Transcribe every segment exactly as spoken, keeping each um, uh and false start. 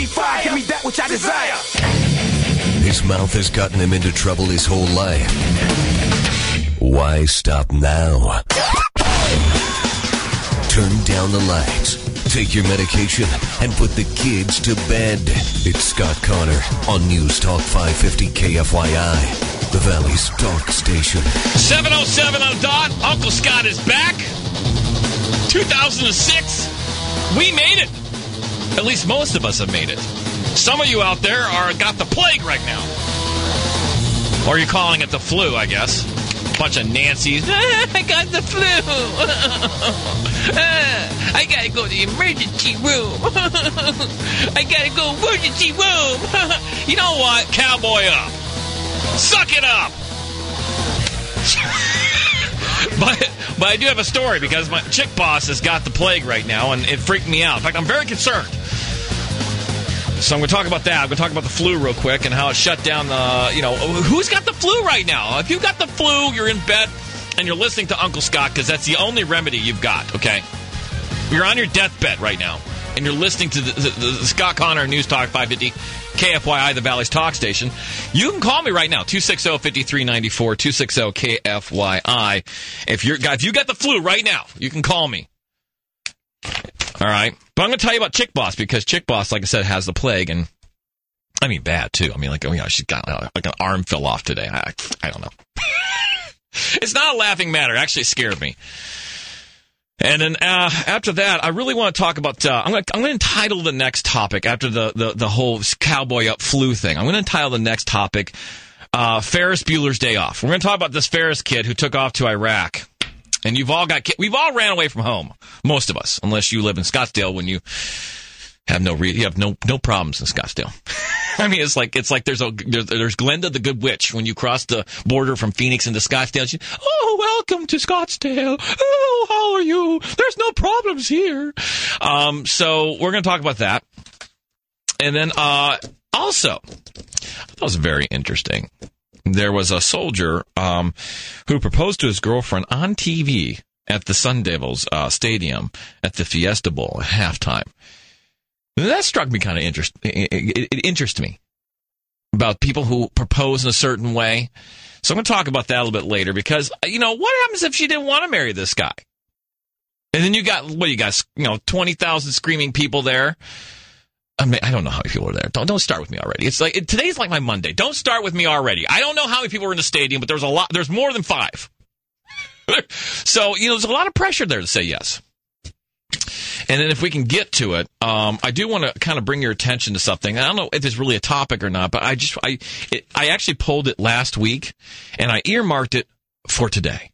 me fire, give me that which I desire. His mouth has gotten him into trouble his whole life. Why stop now? Turn down the lights, take your medication, and put the kids to bed. It's Scott Connor on News Talk five fifty K F Y I, the Valley's talk station. seven oh seven on the dot. Uncle Scott is back. two thousand six. We made it. At least most of us have made it. Some of you out there are got the plague right now. Or you're calling it the flu, I guess. Bunch of Nancy's. Ah, I got the flu. Ah, I gotta go to the emergency room. I gotta go emergency room. You know what? Cowboy up. Suck it up. But, but I do have a story because my Chick Boss has got the plague right now, and it freaked me out. In fact, I'm very concerned. So I'm going to talk about that. I'm going to talk about the flu real quick and how it shut down the, you know, who's got the flu right now? If you've got the flu, you're in bed, and you're listening to Uncle Scott because that's the only remedy you've got, okay? You're on your deathbed right now, and you're listening to the, the, the Scott Connor News Talk five fifty, K F Y I, the Valley's talk station. You can call me right now, two six zero, five three nine four, two six zero K F Y I. If you're, if you got the flu right now, you can call me. All right, but I'm going to tell you about Chick Boss because Chick Boss, like I said, has the plague, and I mean bad too. I mean, like, oh yeah, she's got uh, like an arm fell off today. I, I don't know. It's not a laughing matter. It actually scared me. And then uh, after that, I really want to talk about. Uh, I'm going to I'm going to entitle the next topic after the, the the whole cowboy up flu thing. I'm going to entitle the next topic uh, Ferris Bueller's Day Off. We're going to talk about this Ferris kid who took off to Iraq. And you've all got, we've all ran away from home, most of us, unless you live in Scottsdale when you have no, re- you have no, no problems in Scottsdale. I mean, it's like, it's like there's a, there's, there's Glenda the Good Witch when you cross the border from Phoenix into Scottsdale. She, oh, welcome to Scottsdale. Oh, how are you? There's no problems here. Um, so we're going to talk about that. And then, uh, also, that was very interesting. There was a soldier um, who proposed to his girlfriend on T V at the Sun Devils uh, stadium at the Fiesta Bowl at halftime. That struck me kind of interest. It, it, it interests me about people who propose in a certain way. So I'm going to talk about that a little bit later because, you know, what happens if she didn't want to marry this guy? And then you got, what you got, you know, twenty thousand screaming people there. I, mean, I don't know how many people are there. Don't don't start with me already. It's like it, today's like my Monday. Don't start with me already. I don't know how many people were in the stadium, but there's a lot. There's more than five. So you know, there's a lot of pressure there to say yes. And then if we can get to it, um, I do want to kind of bring your attention to something. I don't know if it's really a topic or not, but I just I it, I actually polled it last week, and I earmarked it for today.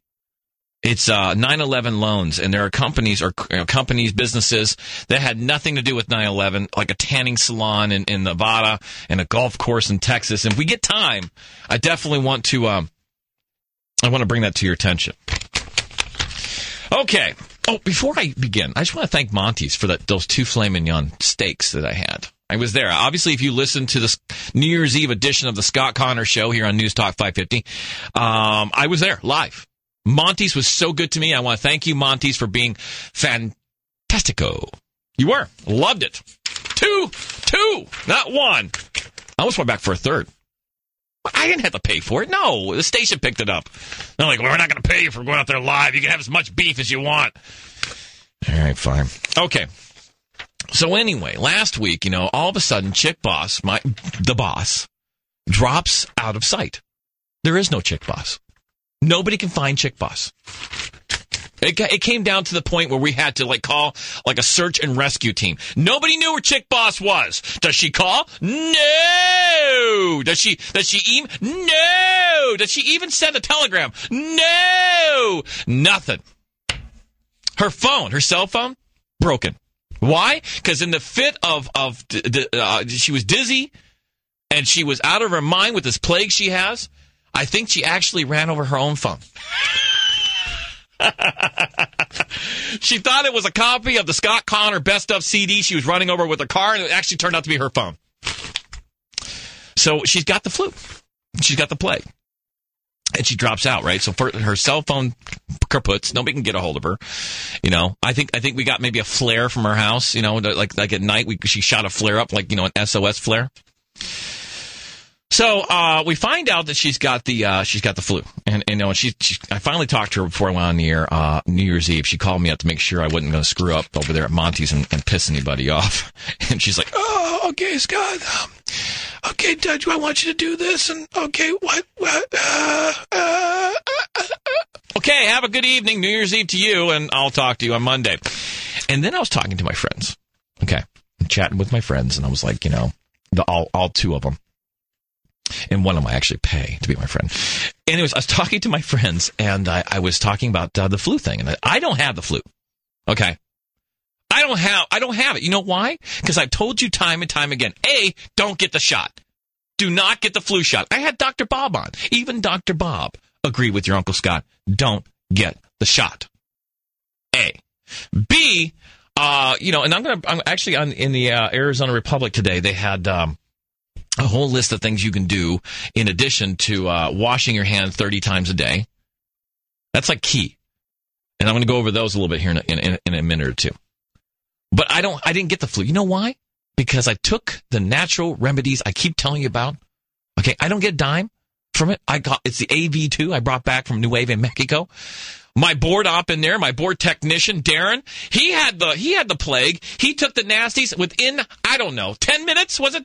It's uh, nine eleven loans, and there are companies or you know, companies, businesses that had nothing to do with nine eleven, like a tanning salon in, in Nevada and a golf course in Texas. And if we get time, I definitely want to. Um, I want to bring that to your attention. Okay. Oh, before I begin, I just want to thank Monty's for that those two filet mignon steaks that I had. I was there. Obviously, if you listen to this New Year's Eve edition of the Scott Connor Show here on News Talk five fifty, um, I was there live. Monty's was so good to me. I want to thank you, Monty's, for being fantastico. You were. Loved it. Two. Two. Not one. I almost went back for a third. I didn't have to pay for it. No. The station picked it up. They're like, well, we're not going to pay you for going out there live. You can have as much beef as you want. All right, fine. Okay. So anyway, last week, you know, all of a sudden, Chick Boss, my the boss, drops out of sight. There is no Chick Boss. Nobody can find Chick Boss. It, it came down to the point where we had to like call like a search and rescue team. Nobody knew where Chick Boss was. Does she call? No. Does she? Does she even? No. Does she even send a telegram? No. Nothing. Her phone, her cell phone, broken. Why? Because in the fit of of uh, she was dizzy, and she was out of her mind with this plague she has. I think she actually ran over her own phone. She thought it was a copy of the Scott Connor Best Of C D she was running over with her car, and it actually turned out to be her phone. So she's got the flu. She's got the plague. And she drops out, right? So for her cell phone kaputs. Nobody can get a hold of her. You know, I think I think we got maybe a flare from her house. You know, like like at night, we she shot a flare up, like, you know, an S O S flare. So uh, we find out that she's got the uh, she's got the flu, and you know, and she, she I finally talked to her before I went on the air uh, New Year's Eve. She called me up to make sure I wasn't going to screw up over there at Monty's and, and piss anybody off. And she's like, "Oh, okay, Scott. Um, okay, Dad, I want you to do this, and okay, what, what, uh, uh, uh, uh, okay, have a good evening, New Year's Eve to you, and I'll talk to you on Monday." And then I was talking to my friends, okay, I'm chatting with my friends, and I was like, you know, the all all two of them. And one of them I actually pay to be my friend. Anyways, I was talking to my friends, and I, I was talking about uh, the flu thing. And I, I don't have the flu. Okay. I don't have I don't have it. You know why? Because I've told you time and time again, A, don't get the shot. Do not get the flu shot. I had Doctor Bob on. Even Doctor Bob agreed with your Uncle Scott. Don't get the shot. A. B, uh, you know, and I'm going to, I'm actually on, in the uh, Arizona Republic today, they had... Um, a whole list of things you can do in addition to uh, washing your hands thirty times a day. That's like key. And I'm going to go over those a little bit here in a, in, in a minute or two. But I don't. I didn't get the flu. You know why? Because I took the natural remedies I keep telling you about. Okay, I don't get a dime from it. I got it's the A V two I brought back from Nueva Mexico. My board op in there, my board technician, Darren, he had the he had the plague. He took the NASTIES within, I don't know, ten minutes, was it?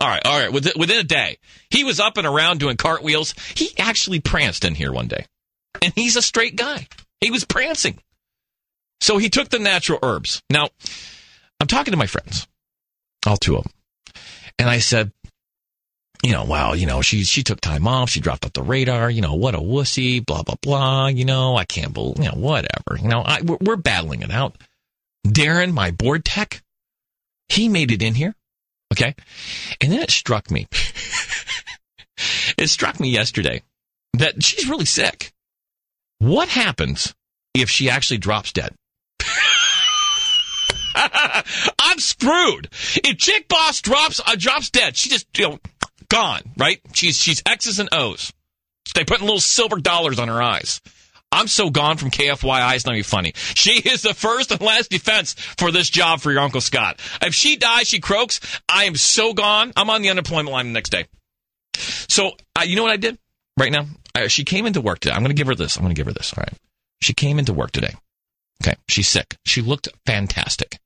All right, all right. Within a day, he was up and around doing cartwheels. He actually pranced in here one day, and he's a straight guy. He was prancing. So he took the natural herbs. Now, I'm talking to my friends, all two of them, and I said, you know, wow, you know, she she took time off. She dropped off the radar. You know, what a wussy, blah, blah, blah. You know, I can't believe, you know, whatever. You know, I, we're, we're battling it out. Darren, my board tech, he made it in here. Okay. And then it struck me. It struck me yesterday that she's really sick. What happens if she actually drops dead? I'm screwed. If Chick Boss drops uh, drops dead, she just, you know, gone, right? She's she's X's and O's. They put little silver dollars on her eyes. I'm so gone from K F Y I, it's not even funny. She is the first and last defense for this job for your Uncle Scott. If she dies, she croaks, I am so gone. I'm on the unemployment line the next day. So, uh, you know what I did right now? I, she came into work today. I'm going to give her this. I'm going to give her this. All right. She came into work today. Okay. She's sick. She looked fantastic.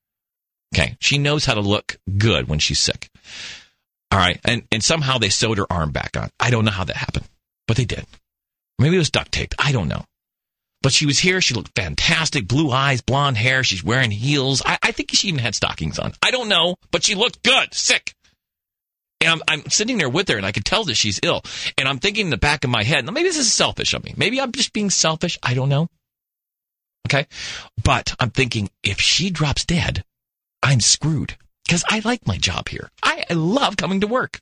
Okay. She knows how to look good when she's sick. All right. And, and somehow they sewed her arm back on. I don't know how that happened, but they did. Maybe it was duct taped. I don't know. But she was here. She looked fantastic. Blue eyes, blonde hair. She's wearing heels. I, I think she even had stockings on. I don't know, but she looked good, sick. And I'm, I'm sitting there with her, and I could tell that she's ill. And I'm thinking in the back of my head, now maybe this is selfish of me. Maybe I'm just being selfish. I don't know. Okay? But I'm thinking, if she drops dead, I'm screwed. Because I like my job here. I, I love coming to work.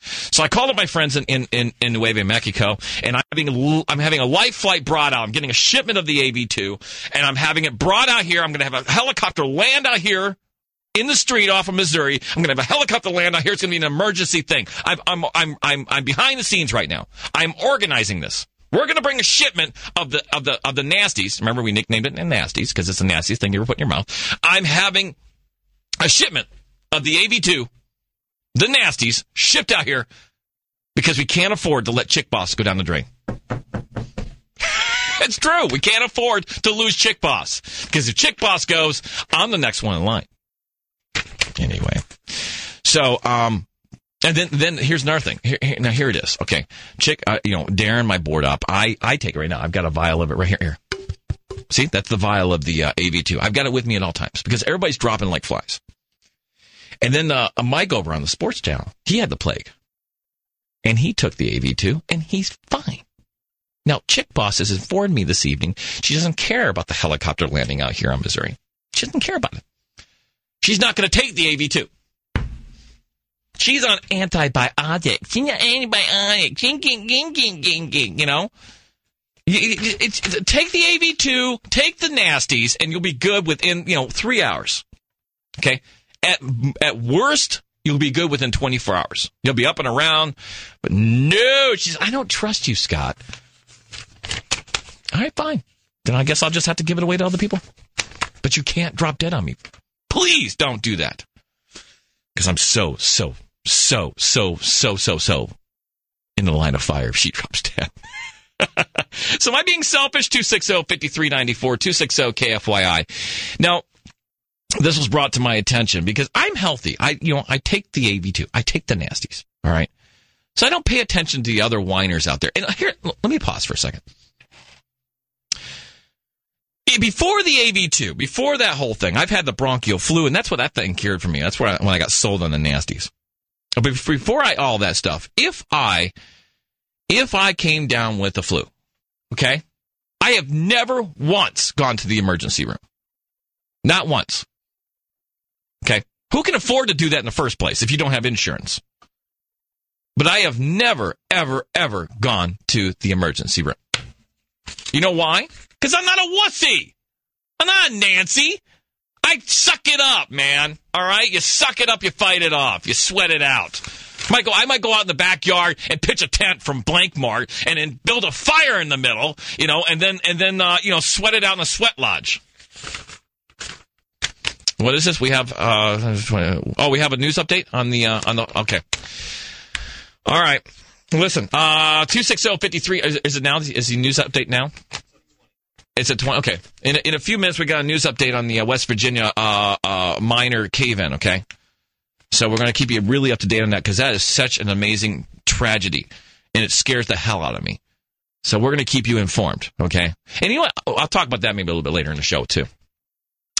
So I called up my friends in, in, in, in Nueva Mexico, and I'm having, a, I'm having a life flight brought out. I'm getting a shipment of the A V two, and I'm having it brought out here. I'm going to have a helicopter land out here in the street off of Missouri. I'm going to have a helicopter land out here. It's going to be an emergency thing. I've, I'm, I'm, I'm, I'm behind the scenes right now. I'm organizing this. We're going to bring a shipment of the, of the, of the NASTIES. Remember, we nicknamed it NASTIES because it's the nastiest thing you ever put in your mouth. I'm having a shipment of the A V two. The NASTIES shipped out here because we can't afford to let Chick Boss go down the drain. It's true. We can't afford to lose Chick Boss because if Chick Boss goes, I'm the next one in line. Anyway, so um, and then then here's another thing. Here, here, now here it is. Okay, Chick, uh, you know, Darren, my board op. I I take it right now. I've got a vial of it right here. Here, see, that's the vial of the uh, A V two. I've got it with me at all times because everybody's dropping like flies. And then uh, Mike over on the sports channel, he had the plague. And he took the A V two, and he's fine. Now, Chick Boss has informed me this evening she doesn't care about the helicopter landing out here on Missouri. She doesn't care about it. She's not going to take the A V two. She's on antibiotics. She's on antibiotics. You know? It's, it's, take the A V two, take the NASTIES, and you'll be good within, you know, three hours. Okay? At at worst, You'll be good within twenty-four hours. You'll be up and around. But no, she's, I don't trust you, Scott. All right, fine. Then I guess I'll just have to give it away to other people. But you can't drop dead on me. Please don't do that. Because I'm so, so, so, so, so, so, so in the line of fire if she drops dead. So am I being selfish? two six zero, five three nine four, two six zero K F Y I. Now, this was brought to my attention because I'm healthy. I, you know, I take the A V two. I take the NASTIES. All right. So I don't pay attention to the other whiners out there. And here, let me pause for a second. Before the A V two, before that whole thing, I've had the bronchial flu, and that's what that thing cured for me. That's where I, when I got sold on the NASTIES. But before I, all that stuff, if I, if I came down with the flu, okay, I have never once gone to the emergency room. Not once. Okay. Who can afford to do that in the first place if you don't have insurance? But I have never, ever, ever gone to the emergency room. You know why? Because I'm not a wussy. I'm not a Nancy. I suck it up, man. All right? You suck it up, you fight it off. You sweat it out. Michael, I might go out in the backyard and pitch a tent from Blank Mart and then build a fire in the middle, you know, and then, and then uh, you know, sweat it out in a sweat lodge. What is this? We have, uh, oh, we have a news update on the, uh, on the, okay. All right. Listen, uh, two six zero, five three, is, is it now? Is the news update now? It's at twenty. Okay. In a, in a few minutes, we got a news update on the uh, West Virginia uh, uh, minor cave-in, okay? So we're going to keep you really up to date on that because that is such an amazing tragedy, and it scares the hell out of me. So we're going to keep you informed, okay? And you know what? I'll talk about that maybe a little bit later in the show, too,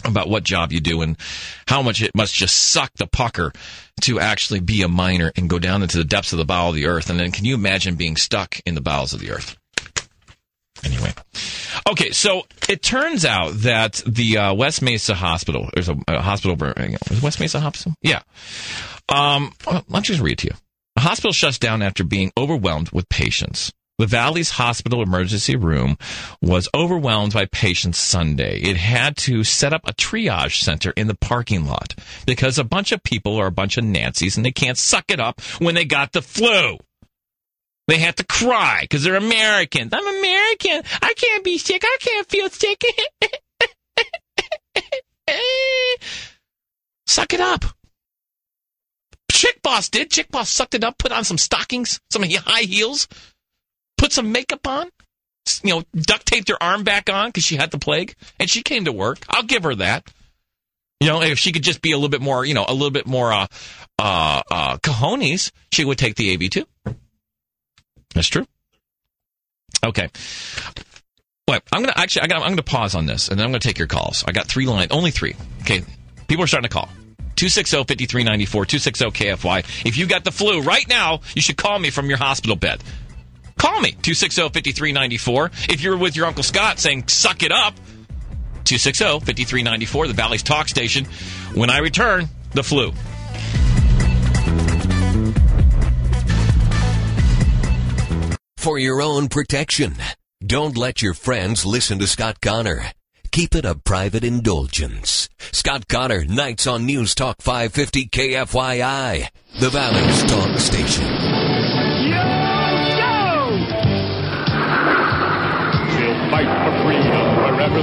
about what job you do and how much it must just suck the pucker to actually be a miner and go down into the depths of the bowel of the earth. And then can you imagine being stuck in the bowels of the earth? Anyway. Okay, so it turns out that the uh, West Mesa Hospital, there's a, a hospital, is West Mesa Hospital? Yeah. Um, I'll just read it to you. A hospital shuts down after being overwhelmed with patients. The Valley's hospital emergency room was overwhelmed by patients Sunday. It had to set up a triage center in the parking lot because a bunch of people are a bunch of Nancies and they can't suck it up when they got the flu. They had to cry because they're Americans. I'm American. I can't be sick. I can't feel sick. Suck it up. Chick Boss did. Chick Boss sucked it up, put on some stockings, some high heels. Put some makeup on, you know, duct taped her arm back on because she had the plague, and she came to work. I'll give her that. You know, if she could just be a little bit more, you know, a little bit more uh, uh, uh, cojones, she would take the A V two. That's true. Okay. Wait, I'm gonna actually, I got, I'm gonna pause on this, and then I'm gonna take your calls. I got three lines, only three. Okay, people are starting to call. two six zero, five three nine four, two six zero K F Y. If you got the flu right now, you should call me from your hospital bed. Call me, two six zero, five three nine four. If you're with your Uncle Scott saying, suck it up, two six zero, five three nine four, the Valley's Talk Station. When I return, the flu. For your own protection, don't let your friends listen to Scott Connor. Keep it a private indulgence. Scott Connor, nights on News Talk five fifty K F Y I, the Valley's Talk Station.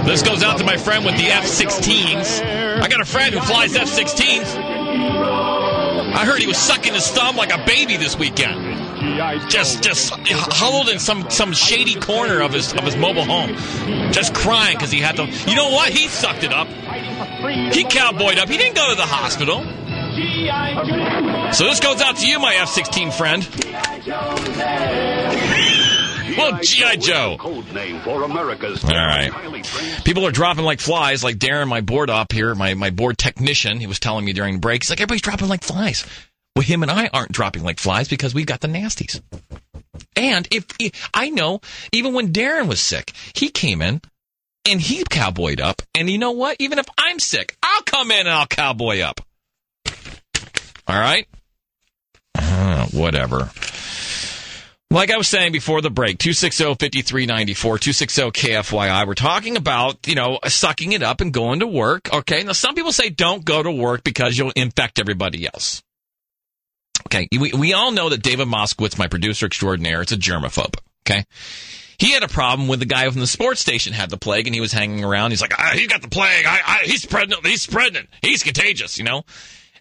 This goes out to my friend with the F sixteens. I got a friend who flies F sixteens. I heard he was sucking his thumb like a baby this weekend. Just, just huddled in some, some shady corner of his of his mobile home, just crying because he had to. You know what? He sucked it up. He cowboyed up. He didn't go to the hospital. So this goes out to you, my F sixteen friend. Well, G I. Joe. All right. People are dropping like flies, like Darren, my board op here, my, my board technician. He was telling me during break, he's like, everybody's dropping like flies. Well, him and I aren't dropping like flies because we've got the NASTIES. And if, if I know, even when Darren was sick, he came in and he cowboyed up. And you know what? Even if I'm sick, I'll come in and I'll cowboy up. All right? Uh, whatever. Like I was saying before the break, two six zero, five three nine four, two six zero K F Y I, we're talking about, you know, sucking it up and going to work, okay? Now, some people say don't go to work because you'll infect everybody else. Okay, we we all know that David Moskowitz, my producer extraordinaire, is a germaphobe. Okay, he had a problem when the guy from the sports station had the plague and he was hanging around. He's like, ah, he got the plague. I, I, he's pregnant. He's pregnant. He's contagious. You know,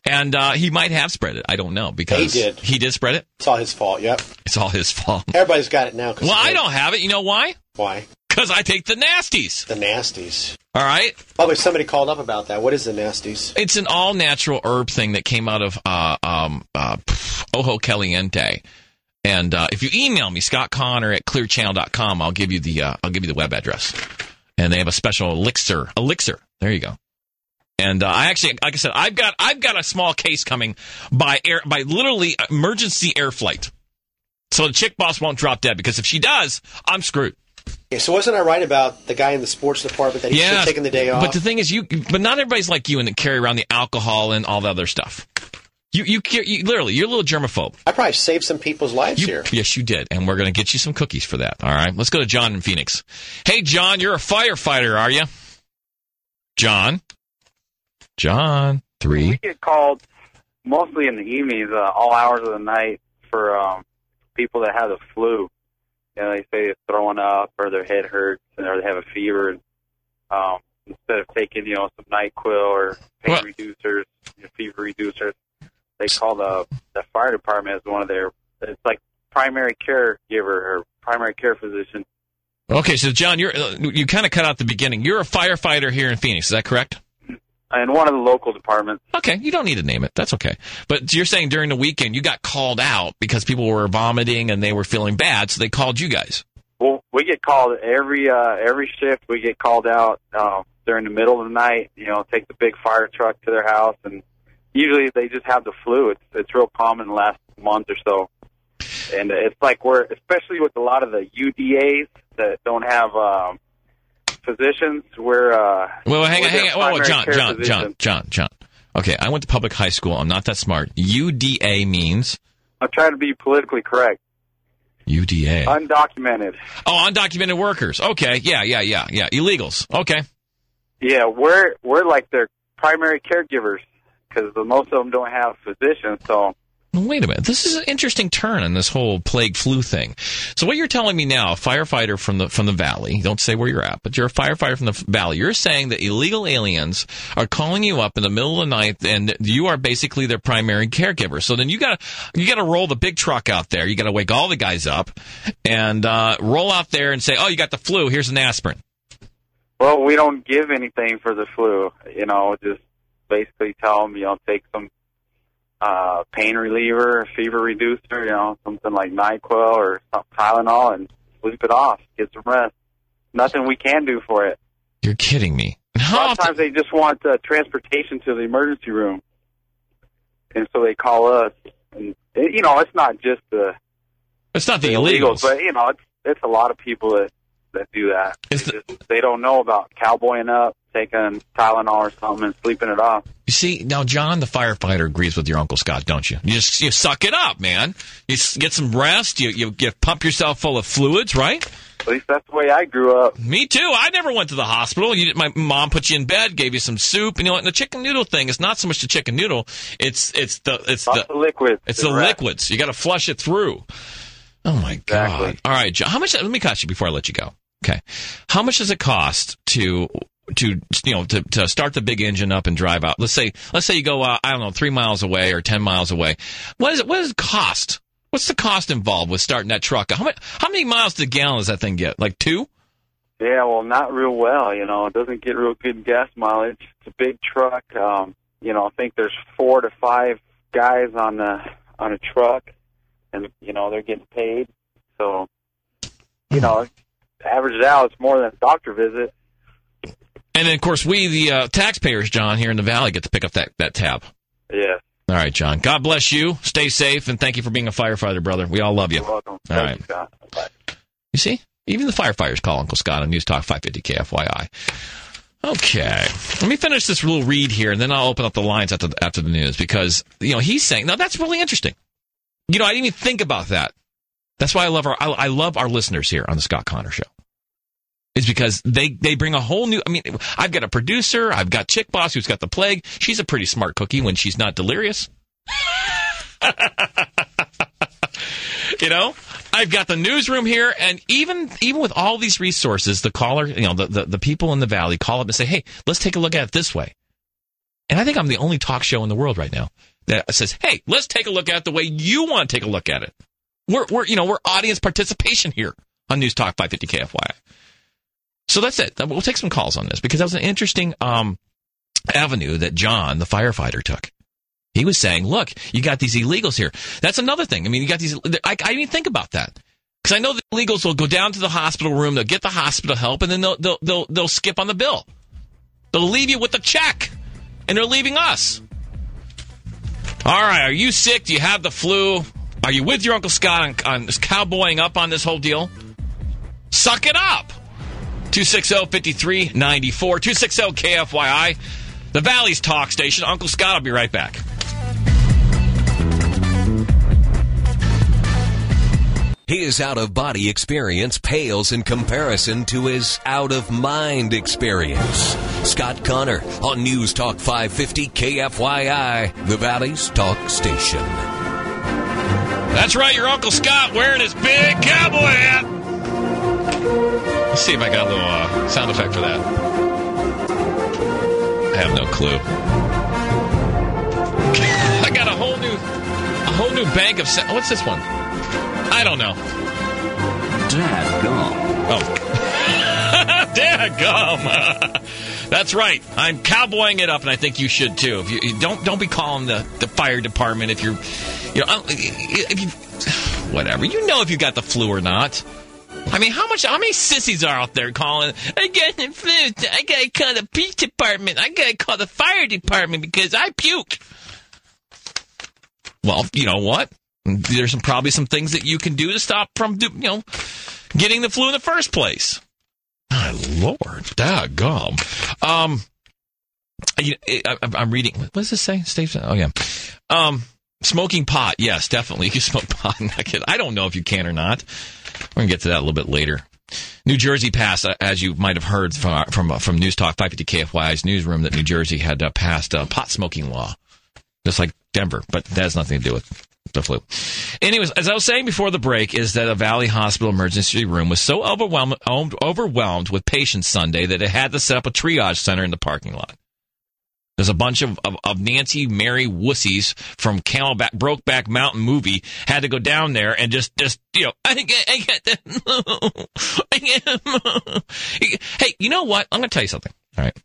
and uh, he might have spread it. I don't know because he did. He did spread it. It's all his fault. Yep. It's all his fault. Everybody's got it now. Well, I don't have it. You know why? Why? Because I take the NASTIES. The NASTIES. All right. By the way, somebody called up about that. What is the NASTIES? It's an all-natural herb thing that came out of uh, um, uh, Ojo Caliente. And uh, if you email me, Scott Connor at clear channel dot com, I'll give you the uh, I'll give you the web address. And they have a special elixir. Elixir. There you go. And uh, I actually, like I said, I've got I've got a small case coming by air by literally emergency air flight. So the Chick Boss won't drop dead because if she does, I'm screwed. Yeah, so wasn't I right about the guy in the sports department that he yeah, should have taken the day off? But the thing is, you but not everybody's like you and that carry around the alcohol and all the other stuff. You, you, you literally, you're a little germaphobe. I probably saved some people's lives you, here. Yes, you did, and we're going to get you some cookies for that. All right, let's go to John in Phoenix. Hey, John, you're a firefighter, are you? John, John, three. We get called mostly in the evenings, uh, all hours of the night, for um, people that have the flu. You know, they say they're throwing up or their head hurts or they have a fever. Um, instead of taking, you know, some NyQuil or pain what? reducers, fever reducers, they call the, the fire department as one of their, it's like primary care giver or primary care physician. Okay, so John, you're, you kind of cut out the beginning. You're a firefighter here in Phoenix, is that correct? In one of the local departments. Okay, you don't need to name it. That's okay. But you're saying during the weekend you got called out because people were vomiting and they were feeling bad, so they called you guys. Well, we get called every uh, every shift. We get called out uh, during the middle of the night. You know, take the big fire truck to their house, and usually they just have the flu. It's it's real common in the last month or so, and it's like we're especially with a lot of the U D As that don't have. Um, Physicians, we're... Uh, well, hang on, hang on. Oh, John, John, physician. John, John, John. Okay, I went to public high school. I'm not that smart. U D A means... I'm trying to be politically correct. U D A. Undocumented. Oh, undocumented workers. Okay, yeah, yeah, yeah, yeah. Illegals. Okay. Yeah, we're, we're like their primary caregivers because most of them don't have physicians, so... Wait a minute. This is an interesting turn in this whole plague flu thing. So what you're telling me now, a firefighter from the from the valley, don't say where you're at, but you're a firefighter from the valley. You're saying that illegal aliens are calling you up in the middle of the night and you are basically their primary caregiver. So then you got to you got to roll the big truck out there. You got to wake all the guys up and uh, roll out there and say, "Oh, you got the flu. Here's an aspirin." Well, we don't give anything for the flu. You know, just basically tell them, you know, take some Uh, pain reliever, fever reducer, you know, something like NyQuil or Tylenol and sleep it off, get some rest. Nothing we can do for it. You're kidding me. How Sometimes often? They just want uh, transportation to the emergency room. And so they call us. And, you know, it's not just the... It's not the, the illegals. illegals. But, you know, it's, it's a lot of people that, that do that. They, the... just, they don't know about cowboying up, taking Tylenol or something and sleeping it off. You see, now, John, the firefighter, agrees with your Uncle Scott, don't you? You just you suck it up, man. You get some rest. You, you, you pump yourself full of fluids, right? At least that's the way I grew up. Me too. I never went to the hospital. You, my mom put you in bed, gave you some soup, and you know, and the chicken noodle thing is not so much the chicken noodle. It's it's the it's the, the liquids. It's the rest. liquids. You got to flush it through. Oh my exactly. God! All right, John. How much? Let me cost you before I let you go. Okay, how much does it cost to? To you know, to, to start the big engine up and drive out. Let's say, let's say you go, uh, I don't know, three miles away or ten miles away. What is it? What is it cost? What's the cost involved with starting that truck? How many how many miles to the gallon does that thing get? Like two? Yeah, well, not real well. You know, it doesn't get real good gas mileage. It's a big truck. Um, you know, I think there's four to five guys on the on a truck, and you know they're getting paid. So, you know, average it out, it's more than a doctor visit. And then, of course, we, the uh, taxpayers, John, here in the Valley, get to pick up that, that tab. Yeah. All right, John. God bless you. Stay safe, and thank you for being a firefighter, brother. We all love you. You're welcome. All thank right. You, Scott. Bye. You see? Even the firefighters call Uncle Scott on News Talk five fifty K F Y I. Okay. Let me finish this little read here, and then I'll open up the lines after the, after the news, because, you know, he's saying, now, that's really interesting. You know, I didn't even think about that. That's why I love our I, I love our listeners here on the Scott Connor Show. Is because they, they bring a whole new... I mean, I've got a producer. I've got Chick Boss who's got the plague. She's a pretty smart cookie when she's not delirious. You know, I've got the newsroom here, and even even with all these resources, the caller, you know, the, the, the people in the valley call up and say, hey, let's take a look at it this way. And I think I'm the only talk show in the world right now that says, hey, let's take a look at it the way you want to take a look at it. We're, we're you know, we're audience participation here on News Talk five fifty K F Y I. So that's it. We'll take some calls on this, because that was an interesting um, avenue that John, the firefighter, took. He was saying, look, you got these illegals here. That's another thing. I mean, you got these. I, I didn't think about that, because I know the illegals will go down to the hospital room. They'll get the hospital help, and then they'll, they'll, they'll, they'll skip on the bill. They'll leave you with a check, and they're leaving us. All right. Are you sick? Do you have the flu? Are you with your Uncle Scott on, on cowboying up on this whole deal? Suck it up. two six zero, five three nine four, two six zero K F Y I, the Valley's Talk Station. Uncle Scott, I'll be right back. His out-of-body experience pales in comparison to his out-of-mind experience. Scott Connor on News Talk five fifty K F Y I, the Valley's Talk Station. That's right, your Uncle Scott wearing his big cowboy hat. Let's see if I got a little uh, sound effect for that. I have no clue. I got a whole new, a whole new bank of sound. What's this one? I don't know. Dadgum. Oh, dadgum. That's right. I'm cowboying it up, and I think you should too. If you, you don't, don't be calling the, the fire department if you're, you know, if you, whatever. You know if you got the flu or not. I mean, how much? How many sissies are out there calling? I got the flu. I gotta call the police department. I gotta call the fire department because I puked. Well, you know what? There's some, probably some things that you can do to stop from, you know, getting the flu in the first place. My Lord, doggone. Um, I, I, I'm reading. What does this say? Station. Oh yeah. Um, smoking pot. Yes, definitely. You can smoke pot. I don't know if you can or not. We're going to get to that a little bit later. New Jersey passed, uh, as you might have heard from from, uh, from News Talk five fifty K F Y I's newsroom, that New Jersey had uh, passed a pot smoking law, just like Denver, but that has nothing to do with the flu. Anyways, as I was saying before the break, is that a Valley Hospital emergency room was so overwhelmed, overwhelmed with patients Sunday that it had to set up a triage center in the parking lot. There's a bunch of, of, of Nancy Mary wussies from Camelback, Brokeback Mountain movie had to go down there and just, just you know, I get, I get the, I get, hey, you know what? I'm going to tell you something. All right.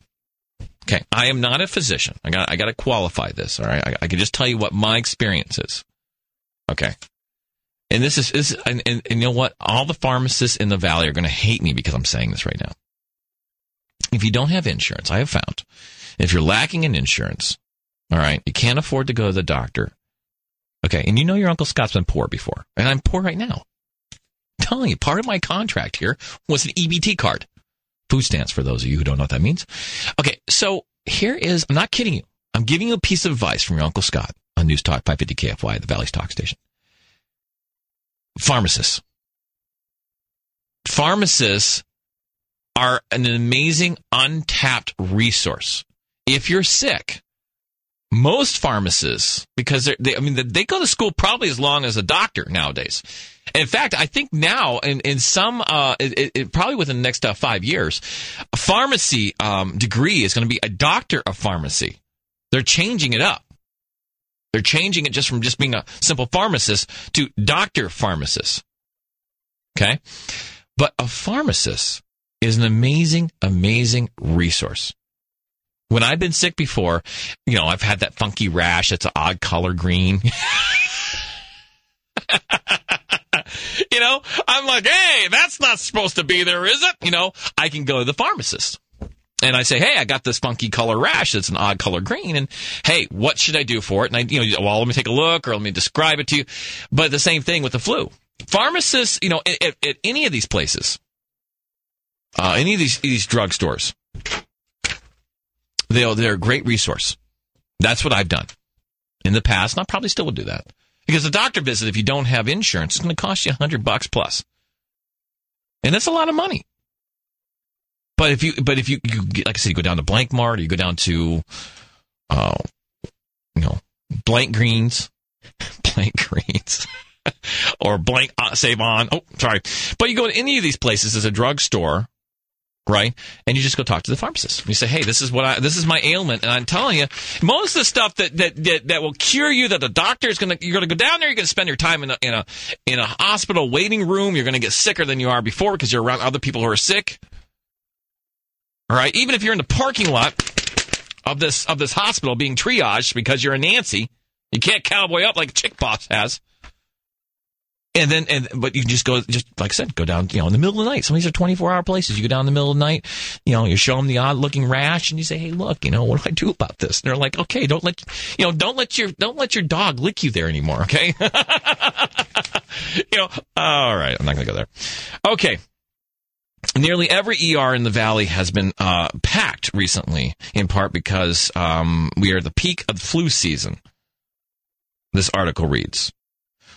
Okay. I am not a physician. I got, I got to qualify this. All right. I, I can just tell you what my experience is. Okay. And this is, this, and, and, and you know what? All the pharmacists in the Valley are going to hate me because I'm saying this right now. If you don't have insurance, I have found, if you're lacking in insurance, all right, you can't afford to go to the doctor. Okay, and you know your Uncle Scott's been poor before, and I'm poor right now. I'm telling you, part of my contract here was an E B T card. Food stamps, for those of you who don't know what that means. Okay, so here is, I'm not kidding you, I'm giving you a piece of advice from your Uncle Scott on News Talk five fifty K F Y, the Valley's Talk Station. Pharmacists. Pharmacists are an amazing untapped resource. If you're sick, most pharmacists, because they're, they, I mean, they go to school probably as long as a doctor nowadays. In fact, I think now, in, in some, uh, it, it, probably within the next uh, five years, a pharmacy um, degree is going to be a doctor of pharmacy. They're changing it up. They're changing it just from just being a simple pharmacist to doctor pharmacist. Okay? But a pharmacist is an amazing, amazing resource. When I've been sick before, you know, I've had that funky rash that's an odd color green. You know, I'm like, hey, that's not supposed to be there, is it? You know, I can go to the pharmacist. And I say, hey, I got this funky color rash that's an odd color green. And, hey, what should I do for it? And, I, you know, well, let me take a look or let me describe it to you. But the same thing with the flu. Pharmacists, you know, at, at any of these places, Uh, any of these, these drugstores, they're, they're a great resource. That's what I've done in the past, and I probably still will do that. Because the doctor visit, if you don't have insurance, it's going to cost you a hundred bucks plus. And that's a lot of money. But if you, but if you, you like I said, you go down to Blank Mart, or you go down to, uh, you know, Blank Greens. Blank Greens or Blank uh, Save On. Oh, sorry. But you go to any of these places as a drugstore, right? And you just go talk to the pharmacist. You say, hey, this is what I, this is my ailment. And I'm telling you, most of the stuff that, that, that, that will cure you, that the doctor is going to, you're going to go down there, you're going to spend your time in a, in a, in a hospital waiting room. You're going to get sicker than you are before because you're around other people who are sick. All right. Even if you're in the parking lot of this, of this hospital being triaged because you're a Nancy, you can't cowboy up like Chick Boss has. And then, and but you just go, just like I said, go down, you know, in the middle of the night. Some of these are twenty-four hour places. You go down in the middle of the night, you know, you show them the odd looking rash, and you say, hey, look, you know, what do I do about this? And they're like, okay, don't let, you know, don't let your, don't let your dog lick you there anymore, okay? You know, all right, I'm not going to go there. Okay. Nearly every E R in the Valley has been uh, packed recently, in part because um, we are at the peak of flu season, this article reads.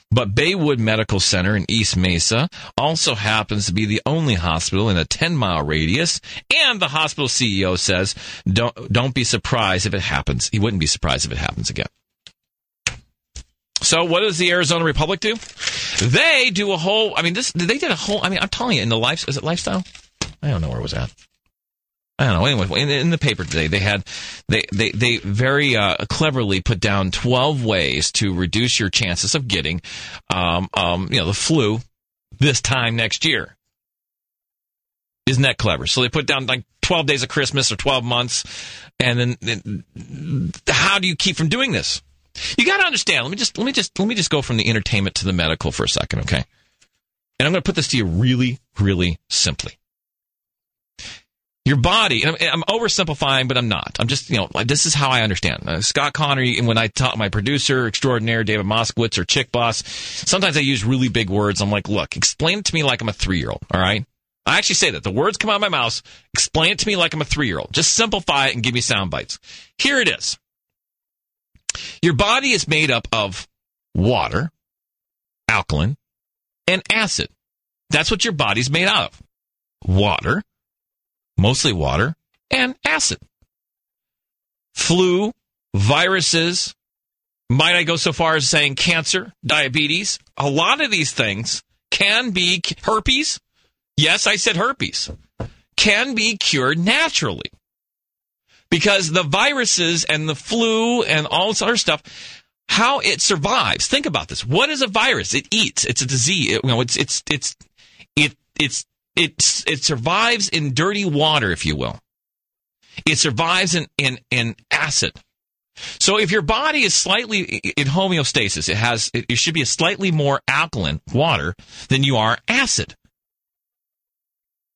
But Baywood Medical Center in East Mesa also happens to be the only hospital in a ten-mile radius, and the hospital C E O says, don't, don't be surprised if it happens. He wouldn't be surprised if it happens again. So what does the Arizona Republic do? They do a whole, I mean, this they did a whole, I mean, I'm telling you, in the life, is it Lifestyle? I don't know where it was at. I don't know. Anyway, in, in the paper today, they had, they, they, they very uh, cleverly put down twelve ways to reduce your chances of getting, um, um, you know, the flu this time next year. Isn't that clever? So they put down like twelve days of Christmas or twelve months, and then, then how do you keep from doing this? You got to understand. Let me just let me just let me just go from the entertainment to the medical for a second, okay? And I'm going to put this to you really, really simply. Your body, and I'm, I'm oversimplifying, but I'm not. I'm just, you know, this is how I understand. Uh, Scott Connor, and when I taught my producer extraordinaire, David Moskowitz or Chick Boss, sometimes I use really big words. I'm like, look, explain it to me like I'm a three-year-old, all right? I actually say that. The words come out of my mouth. Explain it to me like I'm a three-year-old. Just simplify it and give me sound bites. Here it is. Your body is made up of water, alkaline, and acid. That's what your body's made out of. Water, mostly water, and acid. Flu, viruses, might I go so far as saying cancer, diabetes, a lot of these things can be, herpes, yes, I said herpes, can be cured naturally. Because the viruses and the flu and all this other stuff, how it survives. Think about this. What is a virus? It eats. It's a disease. It, you know, it's it's it's it it's it's it survives in dirty water, if you will. It survives in in, in acid. So if your body is slightly in homeostasis, it has it, it should be a slightly more alkaline water than you are acid.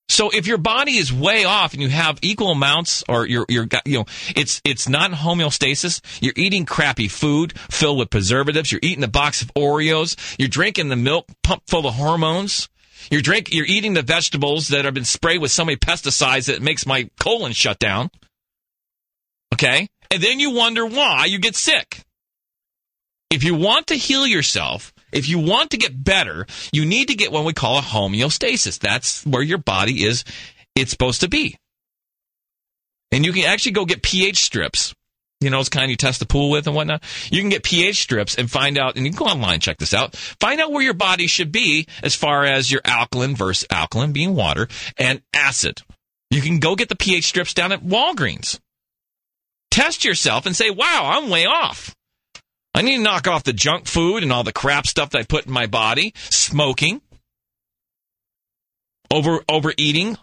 So if your body is way off and you have equal amounts, or you're, you're, you know, it's it's not homeostasis. You're eating crappy food filled with preservatives. You're eating a box of Oreos. You're drinking the milk pumped full of hormones. You're drink. You're eating the vegetables that have been sprayed with so many pesticides that it makes my colon shut down. Okay, and then you wonder why you get sick. If you want to heal yourself, if you want to get better, you need to get what we call a homeostasis. That's where your body is, it's supposed to be. And you can actually go get pH strips. You know, it's kind you test the pool with and whatnot. You can get pH strips and find out, and you can go online and check this out. Find out where your body should be as far as your alkaline versus alkaline being water and acid. You can go get the pH strips down at Walgreens. Test yourself and say, wow, I'm way off. I need to knock off the junk food and all the crap stuff that I put in my body, smoking, over overeating,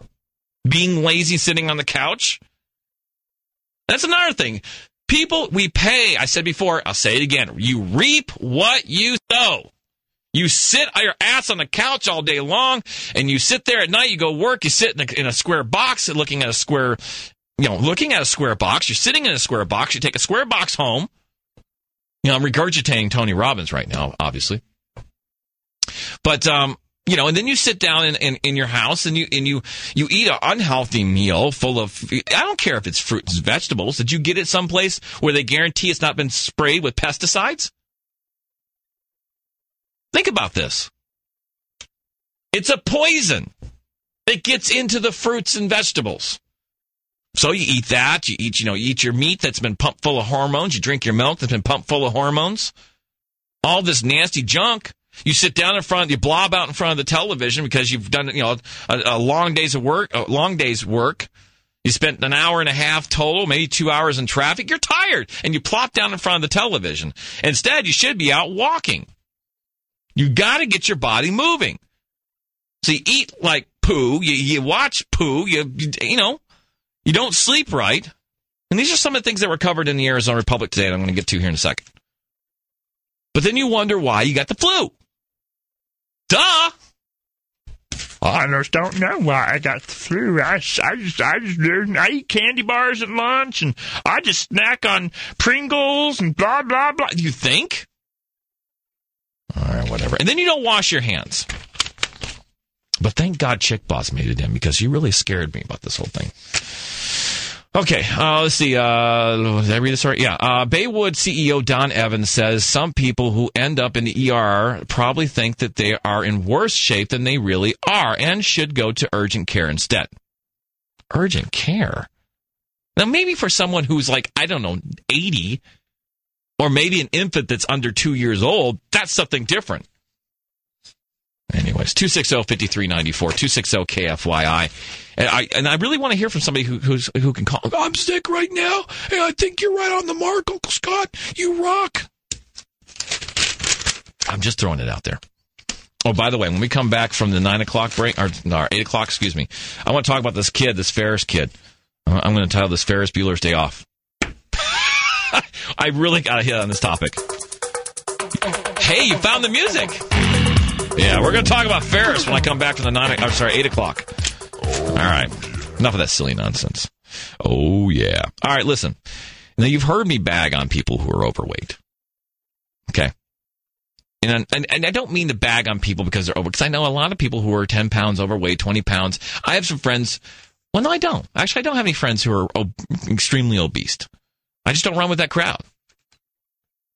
being lazy, sitting on the couch. That's another thing. People, we pay. I said before, I'll say it again. You reap what you sow. You sit your ass on the couch all day long, and you sit there at night. You go work. You sit in a, in a square box, looking at a square, you know, looking at a square box. You're sitting in a square box. You take a square box home. You know, I'm regurgitating Tony Robbins right now, obviously. But, um, you know, and then you sit down in, in, in your house and you and you, you eat an unhealthy meal full of, I don't care if it's fruits and vegetables. Did you get it someplace where they guarantee it's not been sprayed with pesticides? Think about this. It's a poison. It gets into the fruits and vegetables. So you eat that, you eat, you know, you eat your meat that's been pumped full of hormones, you drink your milk that's been pumped full of hormones, all this nasty junk. You sit down in front, you blob out in front of the television because you've done, you know, a, a long day's of work, a long day's work. You spent an hour and a half total, maybe two hours in traffic. You're tired, and you plop down in front of the television. Instead, you should be out walking. You got to get your body moving. So you eat like poo, you, you watch poo, you, you you know, you don't sleep right. And these are some of the things that were covered in the Arizona Republic today that I'm going to get to here in a second. But then you wonder why you got the flu. Duh! I just don't know why I got the flu. I, I just, I just, I eat candy bars at lunch, and I just snack on Pringles and blah, blah, blah. You think? All right, whatever. And then you don't wash your hands. But thank God Chick Boss made it in, because you really scared me about this whole thing. Okay, uh, let's see. Uh, did I read this story? Yeah. Uh, Baywood C E O Don Evans says some people who end up in the E R probably think that they are in worse shape than they really are and should go to urgent care instead. Urgent care? Now, maybe for someone who's like, I don't know, eighty, or maybe an infant that's under two years old, that's something different. Anyways, two six zero, five three nine four, two six zero K F Y I. And I and I really want to hear from somebody who who's, who can call. I'm sick right now, and I think you're right on the mark, Uncle Scott. You rock. I'm just throwing it out there. Oh, by the way, when we come back from the nine o'clock break, or, or eight o'clock, excuse me, I want to talk about this kid, this Ferris kid. I'm going to title this Ferris Bueller's Day Off. I really got to hit on this topic. Hey, you found the music. Yeah, we're going to talk about Ferris when I come back from the nine. I'm sorry, eight o'clock. All right, enough of that silly nonsense. Oh yeah. All right, listen. Now you've heard me bag on people who are overweight. Okay, and and, and I don't mean to bag on people because they're over. Because I know a lot of people who are ten pounds overweight, twenty pounds. I have some friends. Well, no, I don't. Actually, I don't have any friends who are ob- extremely obese. I just don't run with that crowd.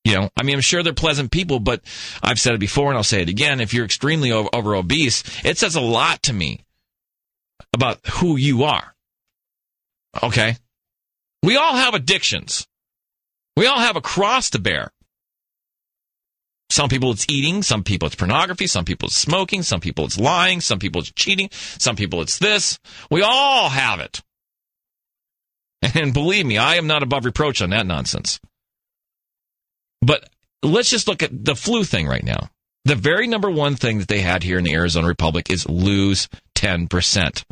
You know, I mean, I'm sure they're pleasant people, but I've said it before and I'll say it again. If you're extremely over, over obese, it says a lot to me about who you are. Okay? We all have addictions. We all have a cross to bear. Some people it's eating. Some people it's pornography. Some people it's smoking. Some people it's lying. Some people it's cheating. Some people it's this. We all have it. And believe me, I am not above reproach on that nonsense. But let's just look at the flu thing right now. The very number one thing that they had here in the Arizona Republic is lose ten percent.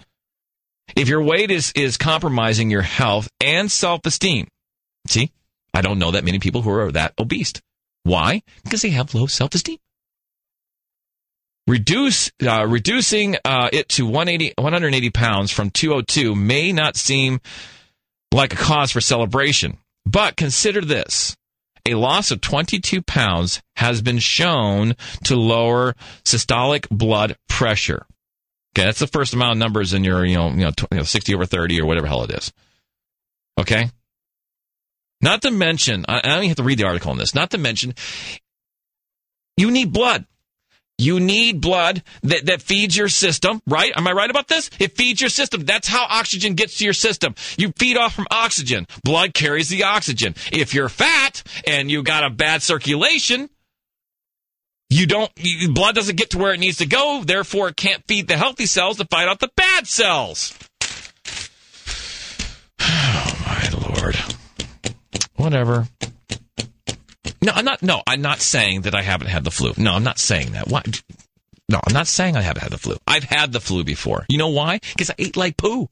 If your weight is, is compromising your health and self-esteem. See, I don't know that many people who are that obese. Why? Because they have low self-esteem. Reduce uh, reducing uh, it to one hundred eighty pounds from two oh two may not seem like a cause for celebration. But consider this. A loss of twenty-two pounds has been shown to lower systolic blood pressure. Okay, that's the first amount of numbers in your, you know, you know, tw- you know sixty over thirty or whatever the hell it is. Okay? Not to mention, I, I don't even have to read the article on this, not to mention, you need blood. You need blood that, that feeds your system, right? Am I right about this? It feeds your system. That's how oxygen gets to your system. You feed off from oxygen. Blood carries the oxygen. If you're fat and you got a bad circulation, you don't. You, blood doesn't get to where it needs to go. Therefore, it can't feed the healthy cells to fight out the bad cells. Oh my Lord! Whatever. No, I'm not. No, I'm not saying that I haven't had the flu. No, I'm not saying that. Why? No, I'm not saying I haven't had the flu. I've had the flu before. You know why? Because I ate like poo.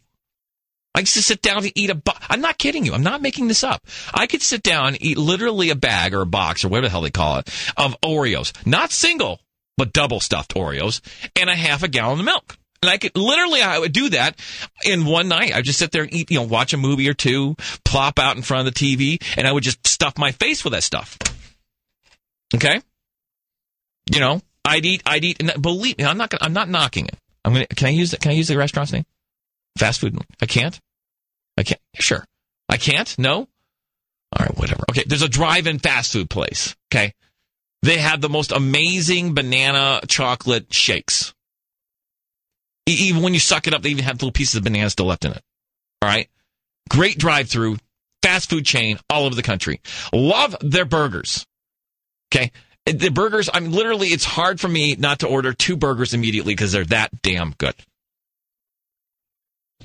I used to sit down to eat a box. I'm not kidding you. I'm not making this up. I could sit down and eat literally a bag or a box or whatever the hell they call it of Oreos. Not single, but double stuffed Oreos and a half a gallon of milk. And I could literally, I would do that in one night. I would just sit there and eat, you know, watch a movie or two, plop out in front of the T V, and I would just stuff my face with that stuff. Okay, you know, I'd eat, I'd eat. And believe me, I'm not, gonna, I'm not knocking it. I'm gonna. Can I use the, Can I use the restaurant's name? Fast food. I can't. I can't. Sure. I can't. No. All right. Whatever. Okay. There's a drive-in fast food place. Okay. They have the most amazing banana chocolate shakes. Even when you suck it up, they even have little pieces of banana still left in it. All right. Great drive-through fast food chain all over the country. Love their burgers. Okay, The burgers, I'm literally, it's hard for me not to order two burgers immediately because they're that damn good.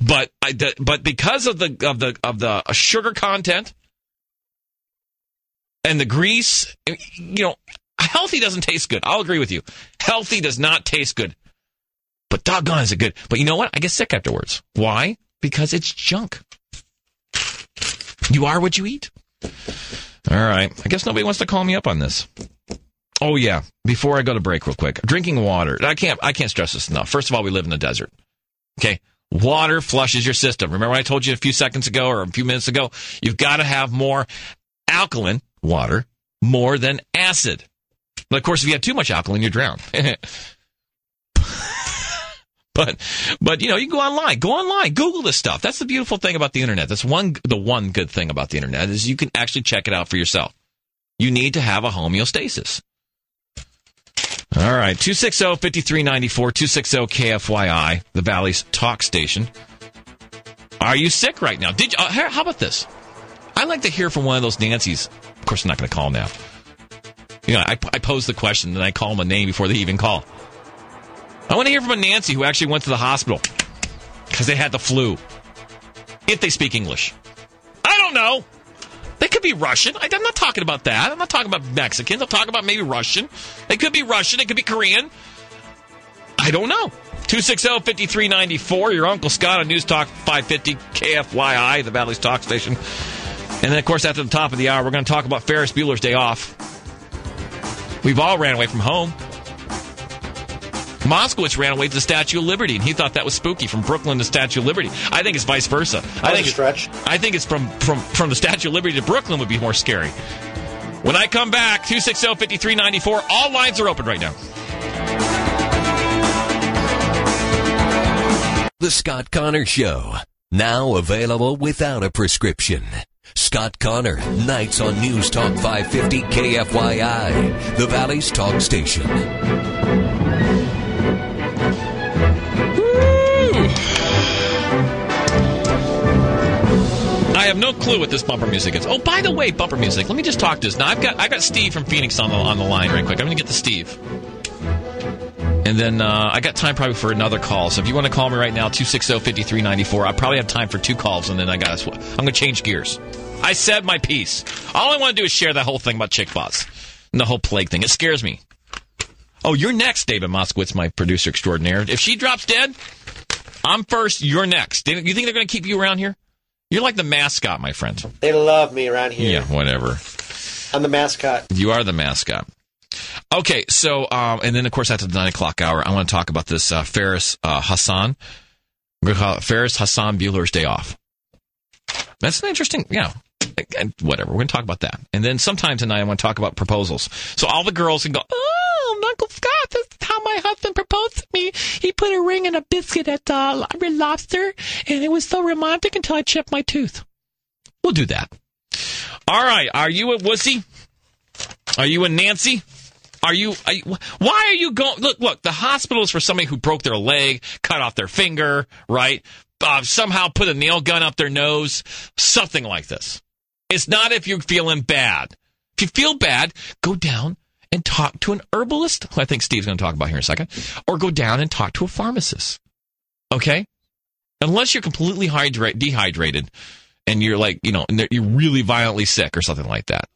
But I, but because of the of the of the sugar content and the grease, you know, healthy doesn't taste good. I'll agree with you. Healthy does not taste good. But doggone is it good. But you know what? I get sick afterwards. Why? Because it's junk. You are what you eat. All right. I guess nobody wants to call me up on this. Oh yeah. Before I go to break, real quick, drinking water. I can't. I can't stress this enough. First of all, we live in the desert. Okay. Water flushes your system. Remember when I told you a few seconds ago or a few minutes ago, you've got to have more alkaline water, more than acid. But of course, if you have too much alkaline, you drown. but, but you know, you can go online. Go online. Google this stuff. That's the beautiful thing about the internet. That's one the one good thing about the internet is you can actually check it out for yourself. You need to have a homeostasis. All right, two six zero, five three nine four, two six zero K F Y I, the Valley's talk station. Are you sick right now? Did you, uh, how about this? I'd like to hear from one of those Nancy's. Of course, I'm not going to call now. You know, I, I pose the question, then I call them a name before they even call. I want to hear from a Nancy who actually went to the hospital because they had the flu. If they speak English. I don't know. They could be Russian. I, I'm not talking about that. I'm not talking about Mexicans. I'm talking about maybe Russian. They could be Russian. They could be Korean. I don't know. two six zero, five three nine four, your Uncle Scott on News Talk five fifty K F Y I, the Valley's talk station. And then, of course, after the top of the hour, we're going to talk about Ferris Bueller's Day Off. We've all ran away from home. Moskowitz ran away to the Statue of Liberty, and he thought that was spooky, from Brooklyn to Statue of Liberty. I think it's vice versa. That I think a stretch. It, I think it's from, from, from the Statue of Liberty to Brooklyn would be more scary. When I come back, two six zero, five three nine four, all lines are open right now. The Scott Connor Show, now available without a prescription. Scott Connor, nights on News Talk five fifty K F Y I, the Valley's talk station. I have no clue what this bumper music is. Oh, by the way, bumper music. Let me just talk to this. Now, I've got I've got Steve from Phoenix on the on the line right quick. I'm going to get to Steve. And then uh, I got time probably for another call. So if you want to call me right now, two six zero, five three nine four. I probably have time for two calls, and then I got I'm going to change gears. I said my piece. All I want to do is share that whole thing about Chick Boss and the whole plague thing. It scares me. Oh, you're next, David Moskowitz, my producer extraordinaire. If she drops dead, I'm first, you're next. You think they're going to keep you around here? You're like the mascot, my friend. They love me around here. Yeah, whatever. I'm the mascot. You are the mascot. Okay, so, um, and then, of course, after the nine o'clock hour, I want to talk about this uh, Ferris uh, Hassan. We're going to call it Ferris Hassan Bueller's Day Off. That's an interesting, you know, whatever. We're going to talk about that. And then sometime tonight, I want to talk about proposals. So all the girls can go, oh, Uncle Scott, this is how my husband proposed to me. He put a ring and a biscuit at uh, Red Lobster, and it was so romantic until I chipped my tooth. We'll do that. All right. Are you a wussy? Are you a Nancy? Are you, are you, why are you going, look, look, the hospital is for somebody who broke their leg, cut off their finger, right? Uh, somehow put a nail gun up their nose, something like this. It's not if you're feeling bad. If you feel bad, go down and talk to an herbalist, who I think Steve's going to talk about here in a second, or go down and talk to a pharmacist, okay? Unless you're completely hydra- dehydrated and you're like, you know, and you're really violently sick or something like that.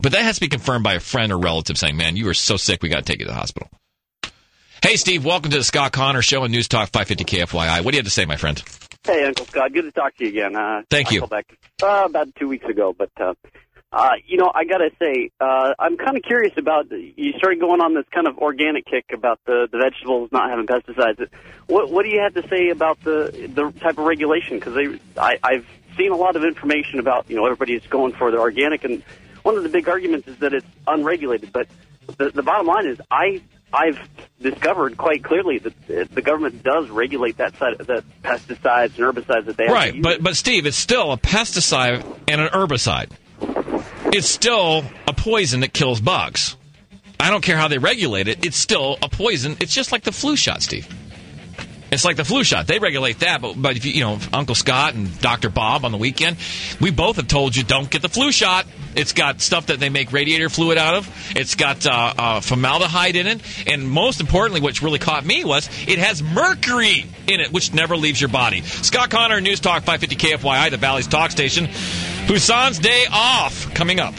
But that has to be confirmed by a friend or relative saying, man, you are so sick, we got to take you to the hospital. Hey, Steve, welcome to the Scott Connor Show on News Talk five fifty K F Y I. What do you have to say, my friend? Hey, Uncle Scott. Good to talk to you again. Uh, Thank you. I called back, uh, about two weeks ago. But, uh, uh, you know, I got to say, uh, I'm kind of curious about, you started going on this kind of organic kick about the, the vegetables not having pesticides. What, what do you have to say about the the type of regulation? Because I've seen a lot of information about, you know, everybody's going for the organic and... One of the big arguments is that it's unregulated, but the, the bottom line is I, I've discovered quite clearly that the government does regulate that side of the pesticides and herbicides that they have. Right, but, but Steve, it's still a pesticide and an herbicide. It's still a poison that kills bugs. I don't care how they regulate it. It's still a poison. It's just like the flu shot, Steve. It's like the flu shot. They regulate that, but, but if you, you know, Uncle Scott and Doctor Bob on the weekend, we both have told you don't get the flu shot. It's got stuff that they make radiator fluid out of. It's got uh, uh, formaldehyde in it. And most importantly, which really caught me was it has mercury in it, which never leaves your body. Scott Connor, News Talk five fifty K F Y I, the Valley's talk station. Hassan's Day Off coming up.